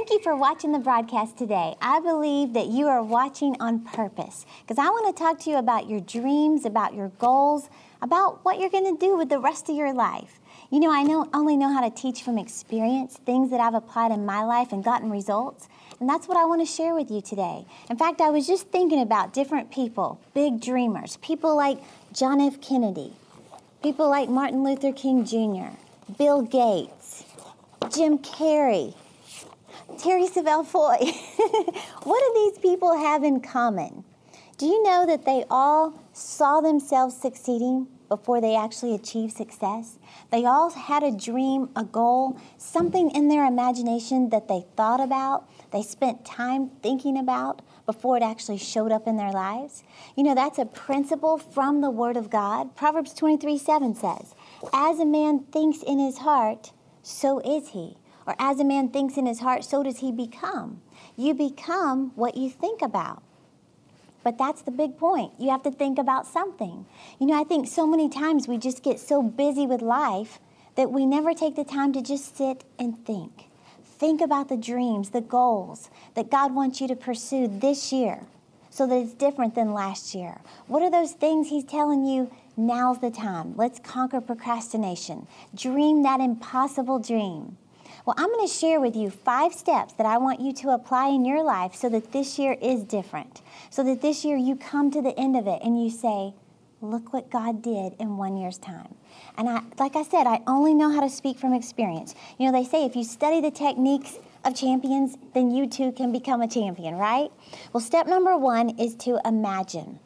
Thank you for watching the broadcast today. I believe that you are watching on purpose because I want to talk to you about your dreams, about your goals, about what you're going to do with the rest of your life. You know, I only know how to teach from experience, things that I've applied in my life and gotten results, and that's what I want to share with you today. In fact, I was just thinking about different people, big dreamers, people like John F. Kennedy, people like Martin Luther King Jr., Bill Gates, Jim Carrey, Terry Savelle Foy. What do these people have in common? Do you know that they all saw themselves succeeding before they actually achieved success? They all had a dream, a goal, something in their imagination that they thought about, they spent time thinking about before it actually showed up in their lives. You know, that's a principle from the Word of God. Proverbs 23:7 says, "As a man thinks in his heart, so is he." Or as a man thinks in his heart, so does he become. You become what you think about. But that's the big point. You have to think about something. You know, I think so many times we just get so busy with life that we never take the time to just sit and think. Think about the dreams, the goals that God wants you to pursue this year so that it's different than last year. What are those things he's telling you? Now's the time. Let's conquer procrastination. Dream that impossible dream. Well, I'm going to share with you 5 steps that I want you to apply in your life so that this year is different, so that this year you come to the end of it and you say, look what God did in 1 year's time. And like I said, I only know how to speak from experience. You know, they say if you study the techniques of champions, then you too can become a champion, right? Well, step number 1 is to imagine.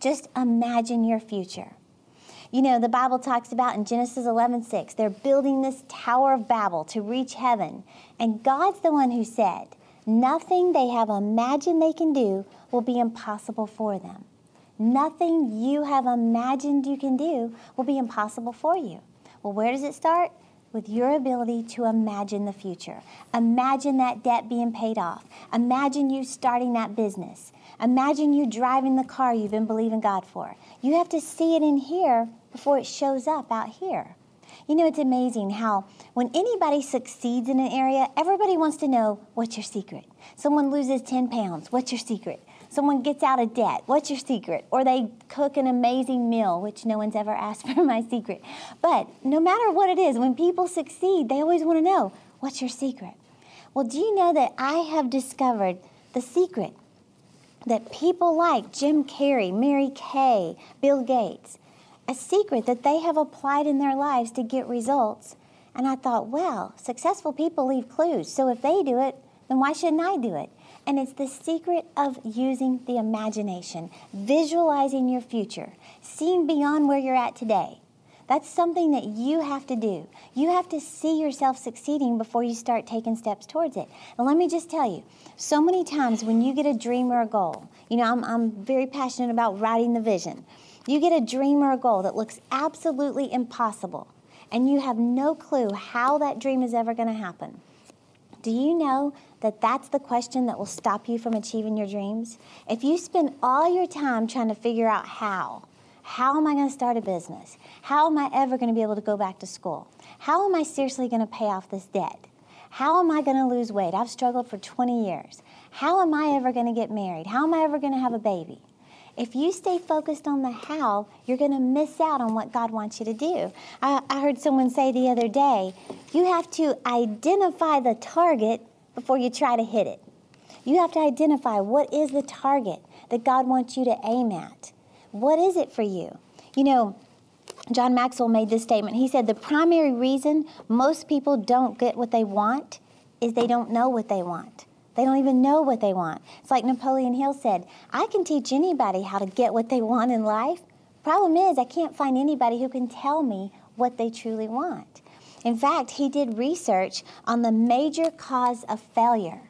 Just imagine your future. You know, the Bible talks about in Genesis 11:6, they're building this Tower of Babel to reach heaven. And God's the one who said, nothing they have imagined they can do will be impossible for them. Nothing you have imagined you can do will be impossible for you. Well, where does it start? With your ability to imagine the future. Imagine that debt being paid off. Imagine you starting that business. Imagine you driving the car you've been believing God for. You have to see it in here before it shows up out here. You know, it's amazing how when anybody succeeds in an area, everybody wants to know, what's your secret? Someone loses 10 pounds, what's your secret? Someone gets out of debt, what's your secret? Or they cook an amazing meal, which no one's ever asked for my secret. But no matter what it is, when people succeed, they always want to know, what's your secret? Well, do you know that I have discovered the secret that people like Jim Carrey, Mary Kay, Bill Gates, a secret that they have applied in their lives to get results. And I thought, well, successful people leave clues, so if they do it, then why shouldn't I do it? And it's the secret of using the imagination, visualizing your future, seeing beyond where you're at today. That's something that you have to do. You have to see yourself succeeding before you start taking steps towards it. And let me just tell you, so many times when you get a dream or a goal, you know, I'm very passionate about writing the vision. You get a dream or a goal that looks absolutely impossible, and you have no clue how that dream is ever going to happen. Do you know that that's the question that will stop you from achieving your dreams? If you spend all your time trying to figure out how am I going to start a business? How am I ever going to be able to go back to school? How am I seriously going to pay off this debt? How am I going to lose weight? I've struggled for 20 years. How am I ever going to get married? How am I ever going to have a baby? If you stay focused on the how, you're going to miss out on what God wants you to do. I heard someone say the other day, you have to identify the target before you try to hit it. You have to identify what is the target that God wants you to aim at. What is it for you? You know, John Maxwell made this statement. He said, the primary reason most people don't get what they want is they don't know what they want. They don't even know what they want. It's like Napoleon Hill said, I can teach anybody how to get what they want in life. Problem is, I can't find anybody who can tell me what they truly want. In fact, he did research on the major cause of failure.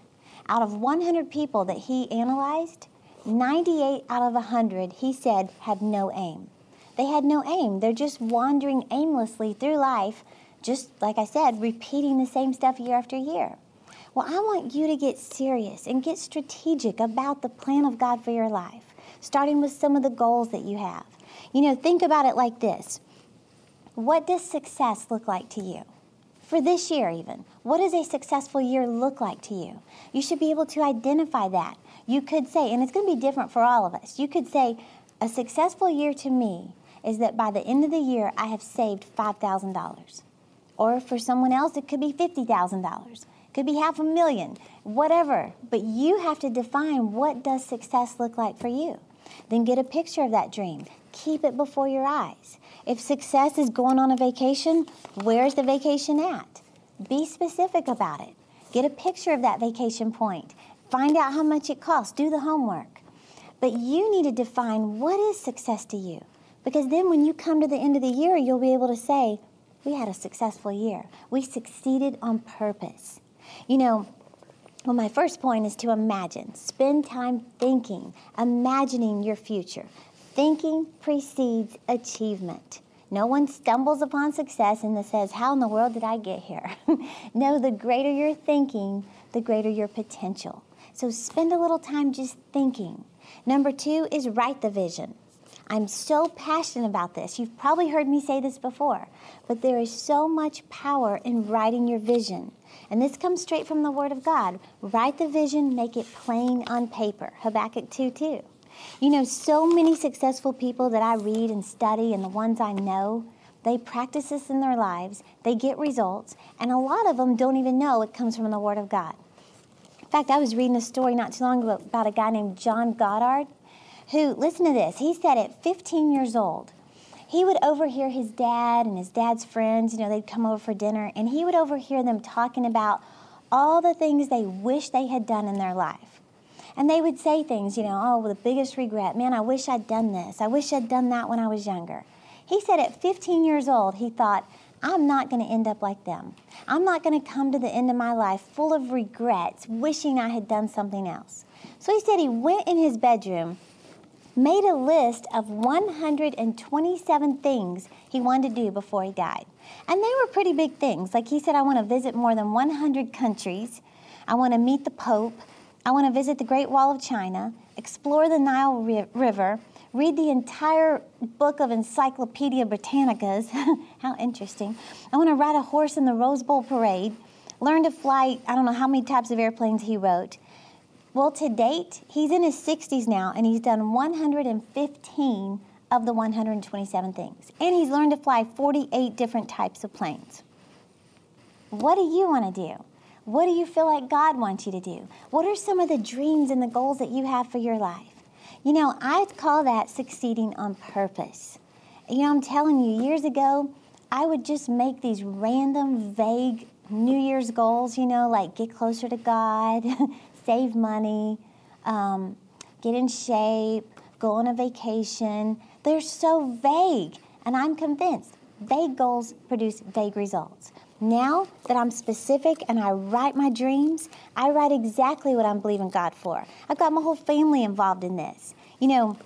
Out of 100 people that he analyzed, 98 out of 100, he said, had no aim. They had no aim. They're just wandering aimlessly through life, just like I said, repeating the same stuff year after year. Well, I want you to get serious and get strategic about the plan of God for your life, starting with some of the goals that you have. You know, think about it like this. What does success look like to you? for this year even. What does a successful year look like to you? You should be able to identify that. You could say, and it's going to be different for all of us, you could say, a successful year to me is that by the end of the year, I have saved $5,000. Or for someone else, it could be $50,000. Could be $500,000, whatever. But you have to define what does success look like for you. Then get a picture of that dream. Keep it before your eyes. If success is going on a vacation, where's the vacation at? Be specific about it. Get a picture of that vacation point. Find out how much it costs. Do the homework. But you need to define what is success to you. Because then when you come to the end of the year, you'll be able to say, we had a successful year. We succeeded on purpose. You know, well, my first point is to imagine. Spend time thinking, imagining your future. Thinking precedes achievement. No one stumbles upon success and says, how in the world did I get here? No, the greater your thinking, the greater your potential. So spend a little time just thinking. Number two is write the vision. I'm so passionate about this. You've probably heard me say this before, but there is so much power in writing your vision. And this comes straight from the Word of God. Write the vision, make it plain on paper. Habakkuk 2:2. You know, so many successful people that I read and study and the ones I know, they practice this in their lives, they get results, and a lot of them don't even know it comes from the Word of God. In fact, I was reading a story not too long ago about a guy named John Goddard, who, listen to this, he said at 15 years old, he would overhear his dad and his dad's friends, you know, they'd come over for dinner, and he would overhear them talking about all the things they wish they had done in their life. And they would say things, you know, oh, the biggest regret, man, I wish I'd done this, I wish I'd done that when I was younger. He said at 15 years old, he thought, I'm not going to end up like them. I'm not going to come to the end of my life full of regrets, wishing I had done something else. So he said he went in his bedroom, made a list of 127 things he wanted to do before he died. And they were pretty big things. Like he said, I want to visit more than 100 countries. I want to meet the Pope. I want to visit the Great Wall of China, explore the Nile River, read the entire book of Encyclopedia Britannica. How interesting. I want to ride a horse in the Rose Bowl parade, learn to fly, I don't know how many types of airplanes he wrote. Well, to date, he's in his 60s now, and he's done 115 of the 127 things. And he's learned to fly 48 different types of planes. What do you want to do? What do you feel like God wants you to do? What are some of the dreams and the goals that you have for your life? You know, I call that succeeding on purpose. You know, I'm telling you, years ago, I would just make these random, vague New Year's goals, you know, like get closer to God, save money, get in shape, go on a vacation. They're so vague, and I'm convinced vague goals produce vague results. Now that I'm specific and I write my dreams, I write exactly what I'm believing God for. I've got my whole family involved in this. You know,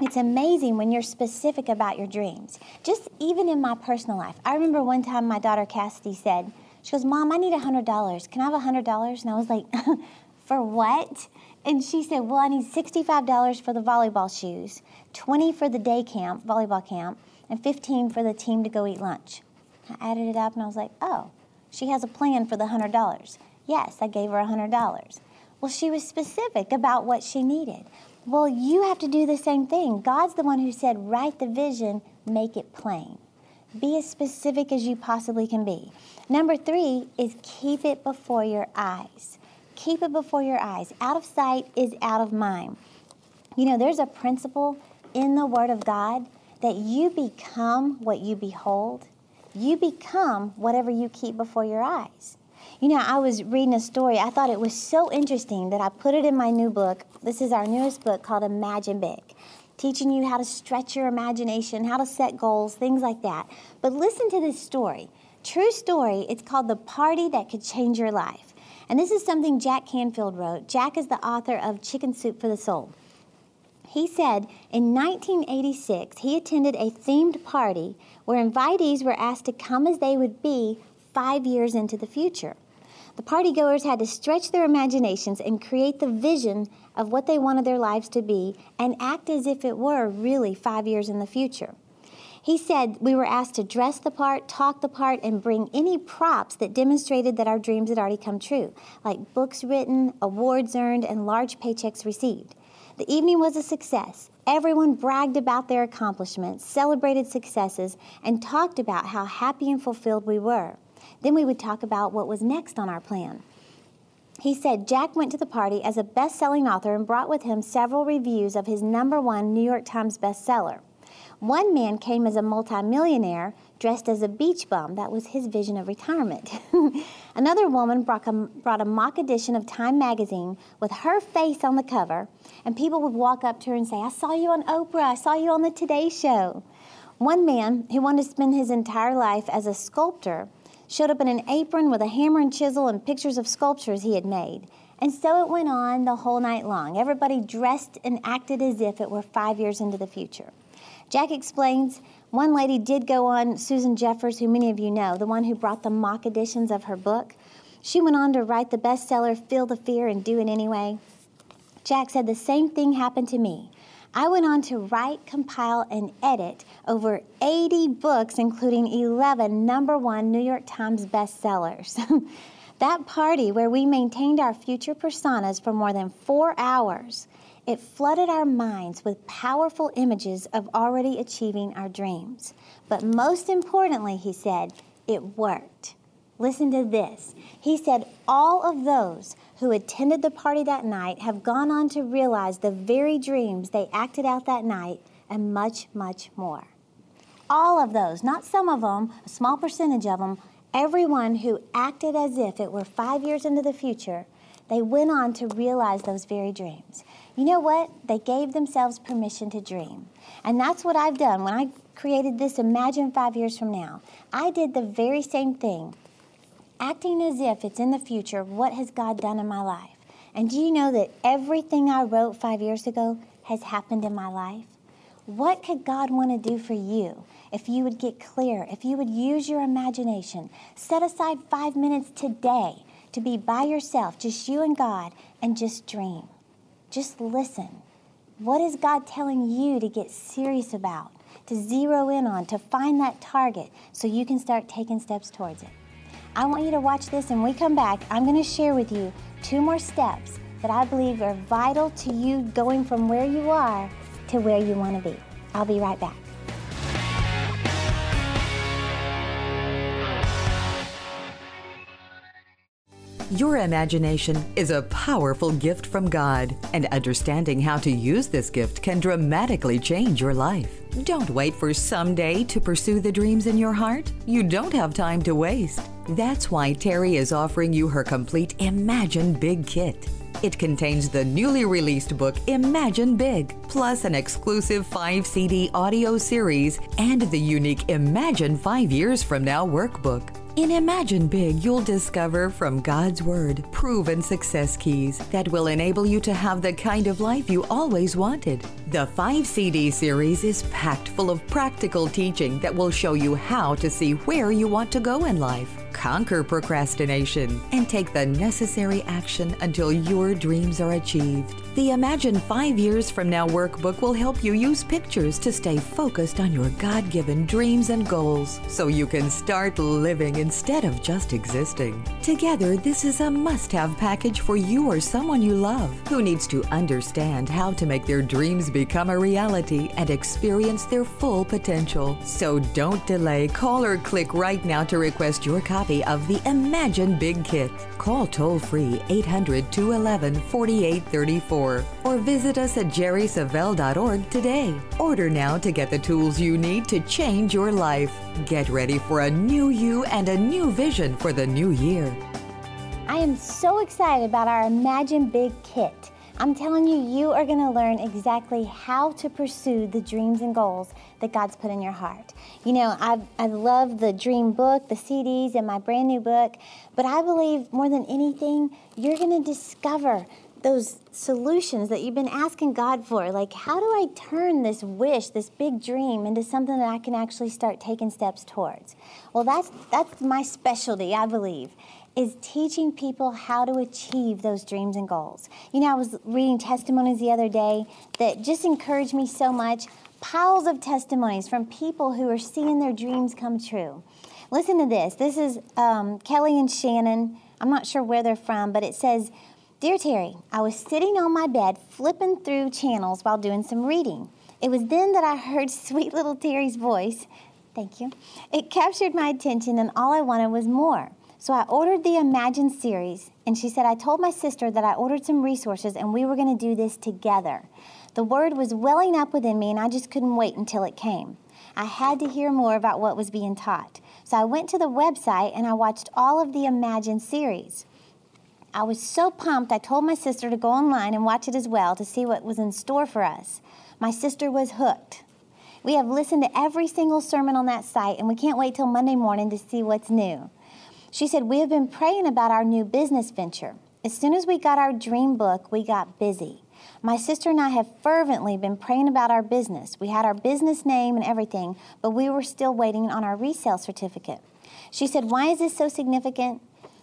it's amazing when you're specific about your dreams. Just even in my personal life, I remember one time my daughter Cassidy said, she goes, Mom, I need $100. Can I have $100? And I was like, for what? And she said, well, I need $65 for the volleyball shoes, $20 for the day camp, volleyball camp, and $15 for the team to go eat lunch. I added it up, and I was like, oh, she has a plan for the $100. Yes, I gave her $100. Well, she was specific about what she needed. Well, you have to do the same thing. God's the one who said, write the vision, make it plain. Be as specific as you possibly can be. Number three is keep it before your eyes. Keep it before your eyes. Out of sight is out of mind. You know, there's a principle in the Word of God that you become what you behold. You become whatever you keep before your eyes. You know, I was reading a story. I thought it was so interesting that I put it in my new book. This is our newest book called Imagine Big, teaching you how to stretch your imagination, how to set goals, things like that. But listen to this story. True story. It's called The Party That Could Change Your Life. And this is something Jack Canfield wrote. Jack is the author of Chicken Soup for the Soul. He said in 1986, he attended a themed party where invitees were asked to come as they would be 5 years into the future. The partygoers had to stretch their imaginations and create the vision of what they wanted their lives to be and act as if it were really 5 years in the future. He said we were asked to dress the part, talk the part, and bring any props that demonstrated that our dreams had already come true, like books written, awards earned, and large paychecks received. The evening was a success. Everyone bragged about their accomplishments, celebrated successes, and talked about how happy and fulfilled we were. Then we would talk about what was next on our plan. He said Jack went to the party as a best-selling author and brought with him several reviews of his #1 New York Times bestseller. One man came as a multimillionaire dressed as a beach bum. That was his vision of retirement. Another woman brought a mock edition of Time magazine with her face on the cover, and people would walk up to her and say, "I saw you on Oprah, I saw you on the Today Show." One man who wanted to spend his entire life as a sculptor showed up in an apron with a hammer and chisel and pictures of sculptures he had made. And so it went on the whole night long. Everybody dressed and acted as if it were 5 years into the future. Jack explains one lady did go on, Susan Jeffers, who many of you know, the one who brought the mock editions of her book. She went on to write the bestseller, Feel the Fear and Do It Anyway. Jack said the same thing happened to me. I went on to write, compile, and edit over 80 books, including 11 #1 New York Times bestsellers. That party where we maintained our future personas for more than 4 hours, it flooded our minds with powerful images of already achieving our dreams. But most importantly, he said, it worked. Listen to this. He said all of those who attended the party that night have gone on to realize the very dreams they acted out that night and much, much more. All of those, not some of them, a small percentage of them, everyone who acted as if it were 5 years into the future, they went on to realize those very dreams. You know what? They gave themselves permission to dream. And that's what I've done when I created this Imagine 5 years from now. I did the very same thing. Acting as if it's in the future, what has God done in my life? And do you know that everything I wrote 5 years ago has happened in my life? What could God want to do for you if you would get clear, if you would use your imagination? Set aside 5 minutes today to be by yourself, just you and God, and just dream. Just listen. What is God telling you to get serious about, to zero in on, to find that target so you can start taking steps towards it? I want you to watch this, and when we come back, I'm going to share with you 2 more steps that I believe are vital to you going from where you are to where you want to be. I'll be right back. Your imagination is a powerful gift from God, and understanding how to use this gift can dramatically change your life. Don't wait for someday to pursue the dreams in your heart. You don't have time to waste. That's why Terry is offering you her complete Imagine Big kit. It contains the newly released book, Imagine Big, plus an exclusive 5-CD audio series and the unique Imagine 5 Years From Now workbook. In Imagine Big, you'll discover from God's Word proven success keys that will enable you to have the kind of life you always wanted. The 5-CD series is packed full of practical teaching that will show you how to see where you want to go in life, conquer procrastination, and take the necessary action until your dreams are achieved. The Imagine 5 Years From Now workbook will help you use pictures to stay focused on your God-given dreams and goals so you can start living instead of just existing. Together, this is a must-have package for you or someone you love who needs to understand how to make their dreams become a reality and experience their full potential. So don't delay. Call or click right now to request your copy of the Imagine Big Kit. Call toll-free 800-211-4834 or visit us at jerrysavelle.org today. Order now to get the tools you need to change your life. Get ready for a new you and a new vision for the new year. I am so excited about our Imagine Big Kit. I'm telling you, you are going to learn exactly how to pursue the dreams and goals that God's put in your heart. You know, I love the dream book, the CDs, and my brand new book, but I believe more than anything, you're going to discover those solutions that you've been asking God for. Like, how do I turn this wish, this big dream, into something that I can actually start taking steps towards? Well, that's my specialty, I believe, is teaching people how to achieve those dreams and goals. You know, I was reading testimonies the other day that just encouraged me so much. piles of testimonies from people who are seeing their dreams come true. Listen to this. This is Kelly and Shannon. I'm not sure where they're from, but it says, "Dear Terry, I was sitting on my bed flipping through channels while doing some reading. It was then that I heard sweet little Terry's voice. Thank you. It captured my attention, and all I wanted was more. So I ordered the Imagine series," and she said, "I told my sister that I ordered some resources, and we were going to do this together. The word was welling up within me, and I just couldn't wait until it came. I had to hear more about what was being taught. So I went to the website, and I watched all of the Imagine series. I was so pumped, I told my sister to go online and watch it as well to see what was in store for us. My sister was hooked. We have listened to every single sermon on that site, and we can't wait till Monday morning to see what's new." She said, "We have been praying about our new business venture. As soon as we got our dream book, we got busy. My sister and I have fervently been praying about our business. We had our business name and everything, but we were still waiting on our resale certificate." She said, "Why is this so significant?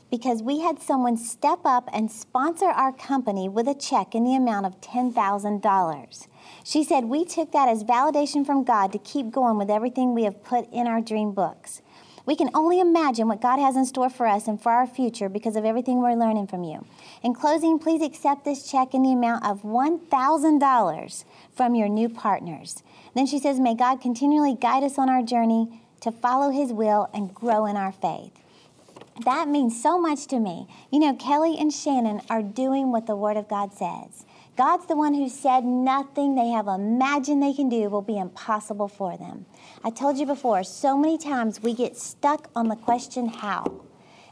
Because we had someone step up and sponsor our company with a check in the amount of $10,000. She said, "We took that as validation from God to keep going with everything we have put in our dream books. We can only imagine what God has in store for us and for our future because of everything we're learning from you. In closing, please accept this check in the amount of $1,000 from your new partners." Then she says, "May God continually guide us on our journey to follow His will and grow in our faith." That means so much to me. You know, Kelly and Shannon are doing what the Word of God says. God's the one who said nothing they have imagined they can do will be impossible for them. I told you before, so many times we get stuck on the question how.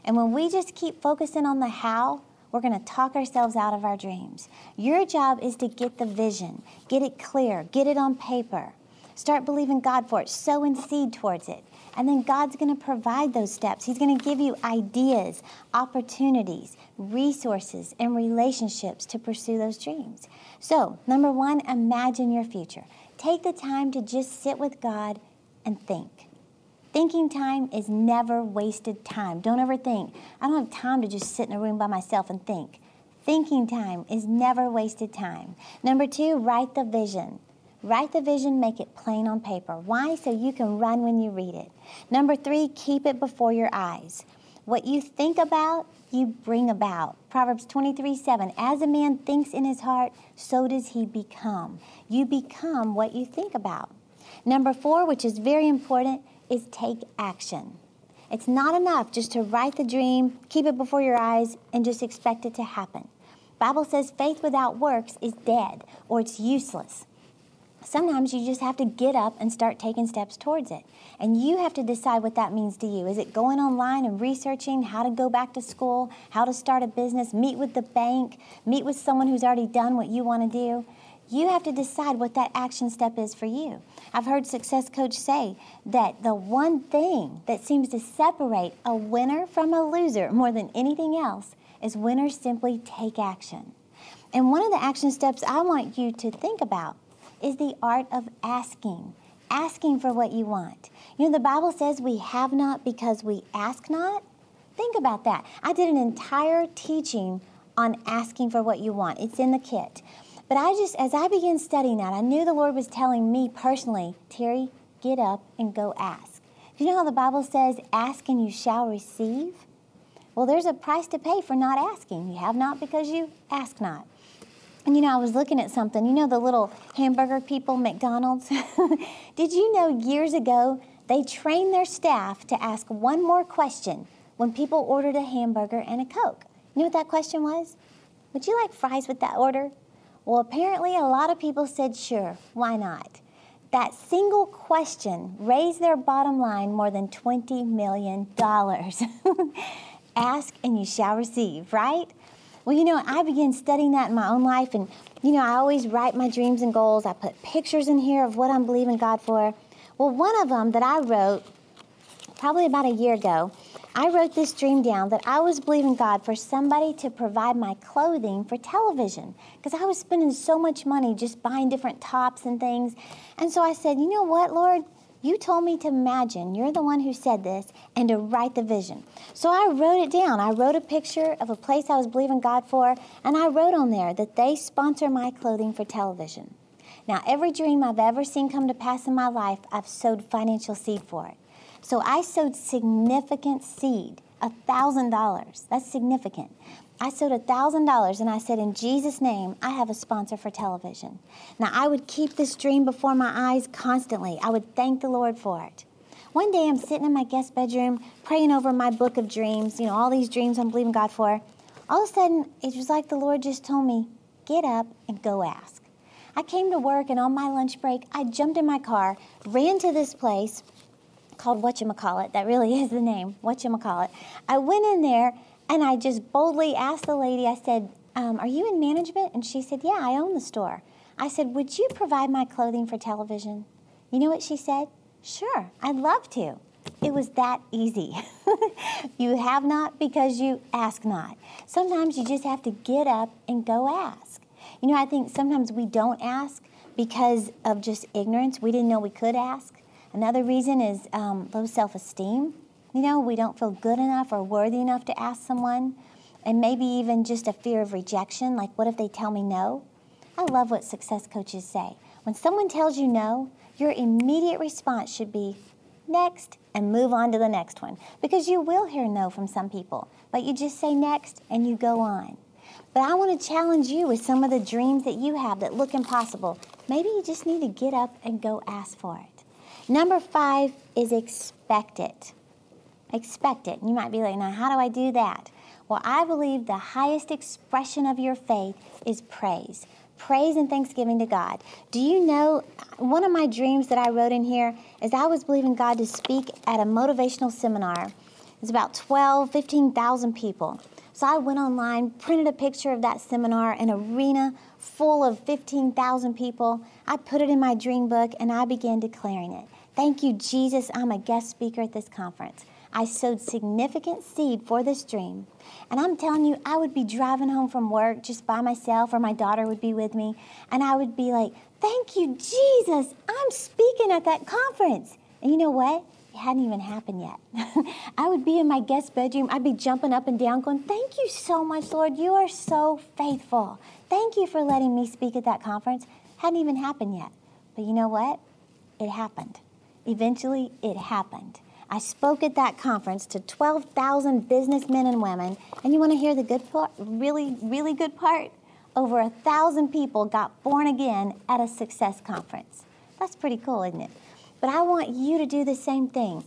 And when we just keep focusing on the how, we're going to talk ourselves out of our dreams. Your job is to get the vision, get it clear, get it on paper. Start believing God for it, sow and seed towards it. And then God's going to provide those steps. He's going to give you ideas, opportunities, resources, and relationships to pursue those dreams. So, number one, imagine your future. Take the time to just sit with God and think. Thinking time is never wasted time. Don't ever think, "I don't have time to just sit in a room by myself and think." Thinking time is never wasted time. Number two, write the vision. Write the vision, make it plain on paper. Why? So you can run when you read it. Number three, keep it before your eyes. What you think about, you bring about. Proverbs 23:7, "As a man thinks in his heart, so does he become." You become what you think about. Number four, which is very important, is take action. It's not enough just to write the dream, keep it before your eyes, and just expect it to happen. Bible says faith without works is dead, or it's useless. Sometimes you just have to get up and start taking steps towards it. And you have to decide what that means to you. Is it going online and researching how to go back to school, how to start a business, meet with the bank, meet with someone who's already done what you want to do? You have to decide what that action step is for you. I've heard Success Coach say that the one thing that seems to separate a winner from a loser more than anything else is winners simply take action. And one of the action steps I want you to think about is the art of asking. Asking for what you want. You know, the Bible says we have not because we ask not. Think about that. I did an entire teaching on asking for what you want. It's in the kit. But I just, as I began studying that, I knew the Lord was telling me personally, "Terry, get up and go ask." You know how the Bible says, "Ask and you shall receive"? Well, there's a price to pay for not asking. You have not because you ask not. And you know, I was looking at something. You know the little hamburger people, McDonald's? Did you know years ago they trained their staff to ask one more question when people ordered a hamburger and a Coke? You know what that question was? "Would you like fries with that order?" Well, apparently a lot of people said, "Sure, why not?" That single question raised their bottom line more than $20 million. Ask and you shall receive, right? Well, you know, I began studying that in my own life, and, you know, I always write my dreams and goals. I put pictures in here of what I'm believing God for. Well, one of them that I wrote probably about a year ago, I wrote this dream down that I was believing God for somebody to provide my clothing for television, because I was spending so much money just buying different tops and things. And so I said, "You know what, Lord? You told me to imagine. You're the one who said this, and to write the vision." So I wrote it down. I wrote a picture of a place I was believing God for, and I wrote on there that they sponsor my clothing for television. Now, every dream I've ever seen come to pass in my life, I've sowed financial seed for it. So I sowed significant seed, $1,000. That's significant. I sowed $1,000, and I said, in Jesus' name, I have a sponsor for television. Now, I would keep this dream before my eyes constantly. I would thank the Lord for it. One day, I'm sitting in my guest bedroom, praying over my book of dreams, you know, all these dreams I'm believing God for. All of a sudden, it was like the Lord just told me, get up and go ask. I came to work, and on my lunch break, I jumped in my car, ran to this place called Whatchamacallit. That really is the name, Whatchamacallit. I went in there, and I just boldly asked the lady, I said, are you in management? And she said, yeah, I own the store. I said, would you provide my clothing for television? You know what she said? Sure, I'd love to. It was that easy. You have not because you ask not. Sometimes you just have to get up and go ask. You know, I think sometimes we don't ask because of just ignorance. We didn't know we could ask. Another reason is low self-esteem. You know, we don't feel good enough or worthy enough to ask someone. And maybe even just a fear of rejection, like what if they tell me no? I love what success coaches say. When someone tells you no, your immediate response should be next and move on to the next one. Because you will hear no from some people, but you just say next and you go on. But I want to challenge you with some of the dreams that you have that look impossible. Maybe you just need to get up and go ask for it. Number 5 is expect it. Expect it. You might be like, now how do I do that? Well, I believe the highest expression of your faith is praise. Praise and thanksgiving to God. Do you know, one of my dreams that I wrote in here is I was believing God to speak at a motivational seminar. It's about 12, 15,000 people. So I went online, printed a picture of that seminar, an arena full of 15,000 people. I put it in my dream book, and I began declaring it. Thank you, Jesus, I'm a guest speaker at this conference. I sowed significant seed for this dream. And I'm telling you, I would be driving home from work just by myself, or my daughter would be with me, and I would be like, thank you, Jesus, I'm speaking at that conference. And you know what? It hadn't even happened yet. I would be in my guest bedroom. I'd be jumping up and down going, thank you so much, Lord. You are so faithful. Thank you for letting me speak at that conference. Hadn't even happened yet. But you know what? It happened. Eventually, it happened. I spoke at that conference to 12,000 businessmen and women, and you want to hear the good part, really, really good part? Over 1,000 people got born again at a success conference. That's pretty cool, isn't it? But I want you to do the same thing.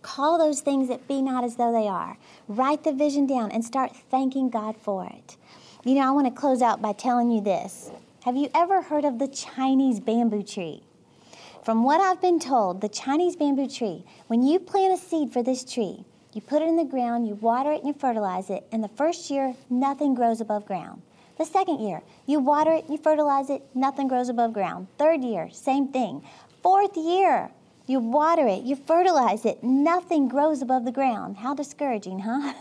Call those things that be not as though they are. Write the vision down and start thanking God for it. You know, I want to close out by telling you this. Have you ever heard of the Chinese bamboo tree? From what I've been told, the Chinese bamboo tree, when you plant a seed for this tree, you put it in the ground, you water it, and you fertilize it, and the first year, nothing grows above ground. The second year, you water it, you fertilize it, nothing grows above ground. Third year, same thing. Fourth year, you water it, you fertilize it, nothing grows above the ground. How discouraging, huh?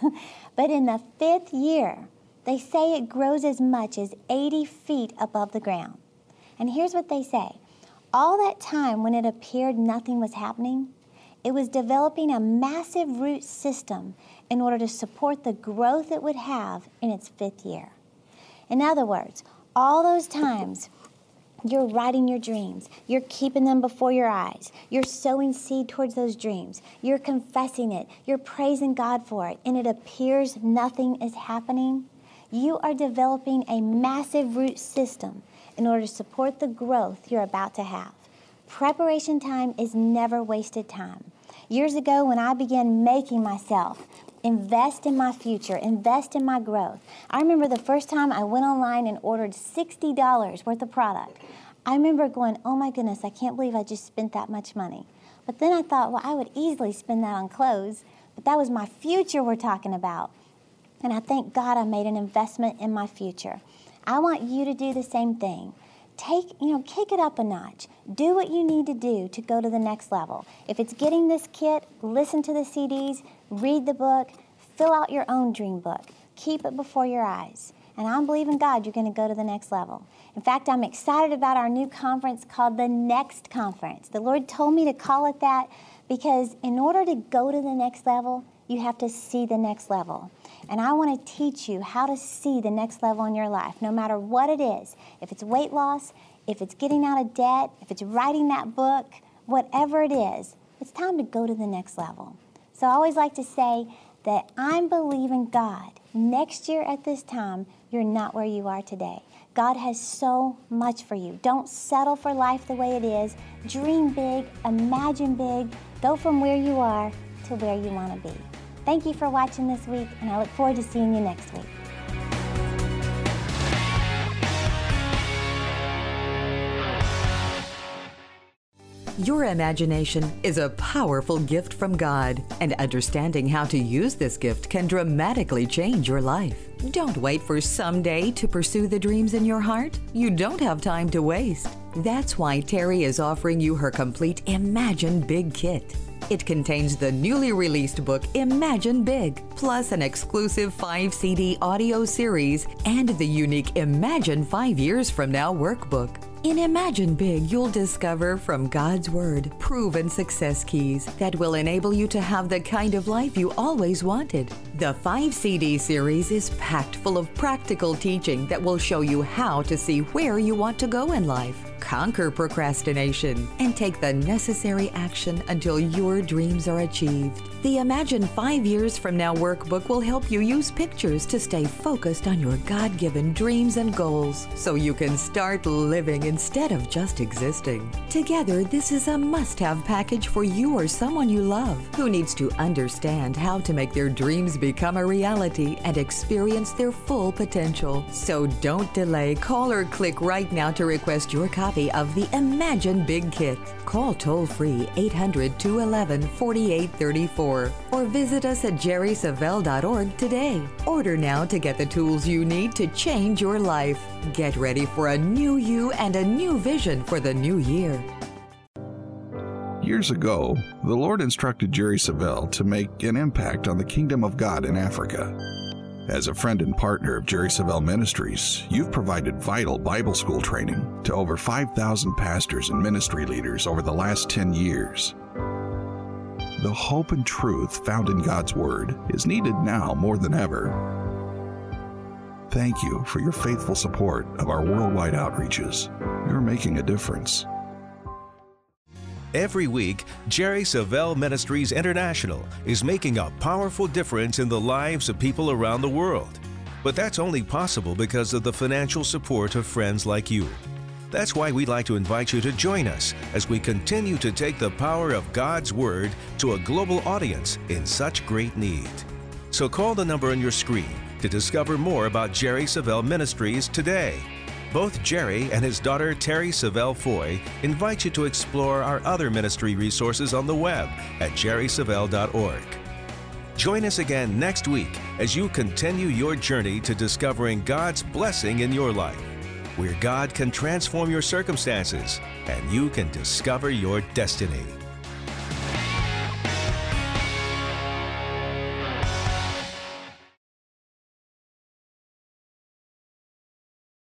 But in the 5th year, they say it grows as much as 80 feet above the ground. And here's what they say. All that time when it appeared nothing was happening, it was developing a massive root system in order to support the growth it would have in its 5th year. In other words, all those times you're writing your dreams, you're keeping them before your eyes, you're sowing seed towards those dreams, you're confessing it, you're praising God for it, and it appears nothing is happening, you are developing a massive root system in order to support the growth you're about to have. Preparation time is never wasted time. Years ago, when I began making myself invest in my future, invest in my growth, I remember the first time I went online and ordered $60 worth of product. I remember going, oh my goodness, I can't believe I just spent that much money. But then I thought, well, I would easily spend that on clothes, but that was my future we're talking about. And I thank God I made an investment in my future. I want you to do the same thing. Kick it up a notch. Do what you need to do to go to the next level. If it's getting this kit, listen to the CDs, read the book, fill out your own dream book. Keep it before your eyes. And I'm believing God you're going to go to the next level. In fact, I'm excited about our new conference called the Next Conference. The Lord told me to call it that because in order to go to the next level, you have to see the next level. And I want to teach you how to see the next level in your life, no matter what it is. If it's weight loss, if it's getting out of debt, if it's writing that book, whatever it is, it's time to go to the next level. So I always like to say that I'm believing God. Next year at this time, you're not where you are today. God has so much for you. Don't settle for life the way it is. Dream big, imagine big, go from where you are to where you want to be. Thank you for watching this week, and I look forward to seeing you next week. Your imagination is a powerful gift from God, and understanding how to use this gift can dramatically change your life. Don't wait for someday to pursue the dreams in your heart. You don't have time to waste. That's why Terry is offering you her complete Imagine Big kit. It contains the newly released book, Imagine Big, plus an exclusive 5-CD audio series and the unique Imagine 5 Years From Now workbook. In Imagine Big, you'll discover from God's Word proven success keys that will enable you to have the kind of life you always wanted. The 5-CD series is packed full of practical teaching that will show you how to see where you want to go in life, conquer procrastination, and take the necessary action until your dreams are achieved. The Imagine 5 Years From Now workbook will help you use pictures to stay focused on your God-given dreams and goals so you can start living instead of just existing. Together, this is a must-have package for you or someone you love who needs to understand how to make their dreams become a reality and experience their full potential. So don't delay. Call or click right now to request your copy of the Imagine Big Kit. Call toll-free 800-211-4834 or visit us at jerrysavelle.org today. Order now to get the tools you need to change your life. Get ready for a new you and a new vision for the new year. Years ago, the Lord instructed Jerry Savelle to make an impact on the kingdom of God in Africa. As a friend and partner of Jerry Savelle Ministries, you've provided vital Bible school training to over 5,000 pastors and ministry leaders over the last 10 years. The hope and truth found in God's Word is needed now more than ever. Thank you for your faithful support of our worldwide outreaches. You're making a difference. Every week, Jerry Savelle Ministries International is making a powerful difference in the lives of people around the world. But that's only possible because of the financial support of friends like you. That's why we'd like to invite you to join us as we continue to take the power of God's Word to a global audience in such great need. So call the number on your screen to discover more about Jerry Savelle Ministries today. Both Jerry and his daughter Terry Savelle Foy invite you to explore our other ministry resources on the web at jerrysavelle.org. Join us again next week as you continue your journey to discovering God's blessing in your life, where God can transform your circumstances and you can discover your destiny.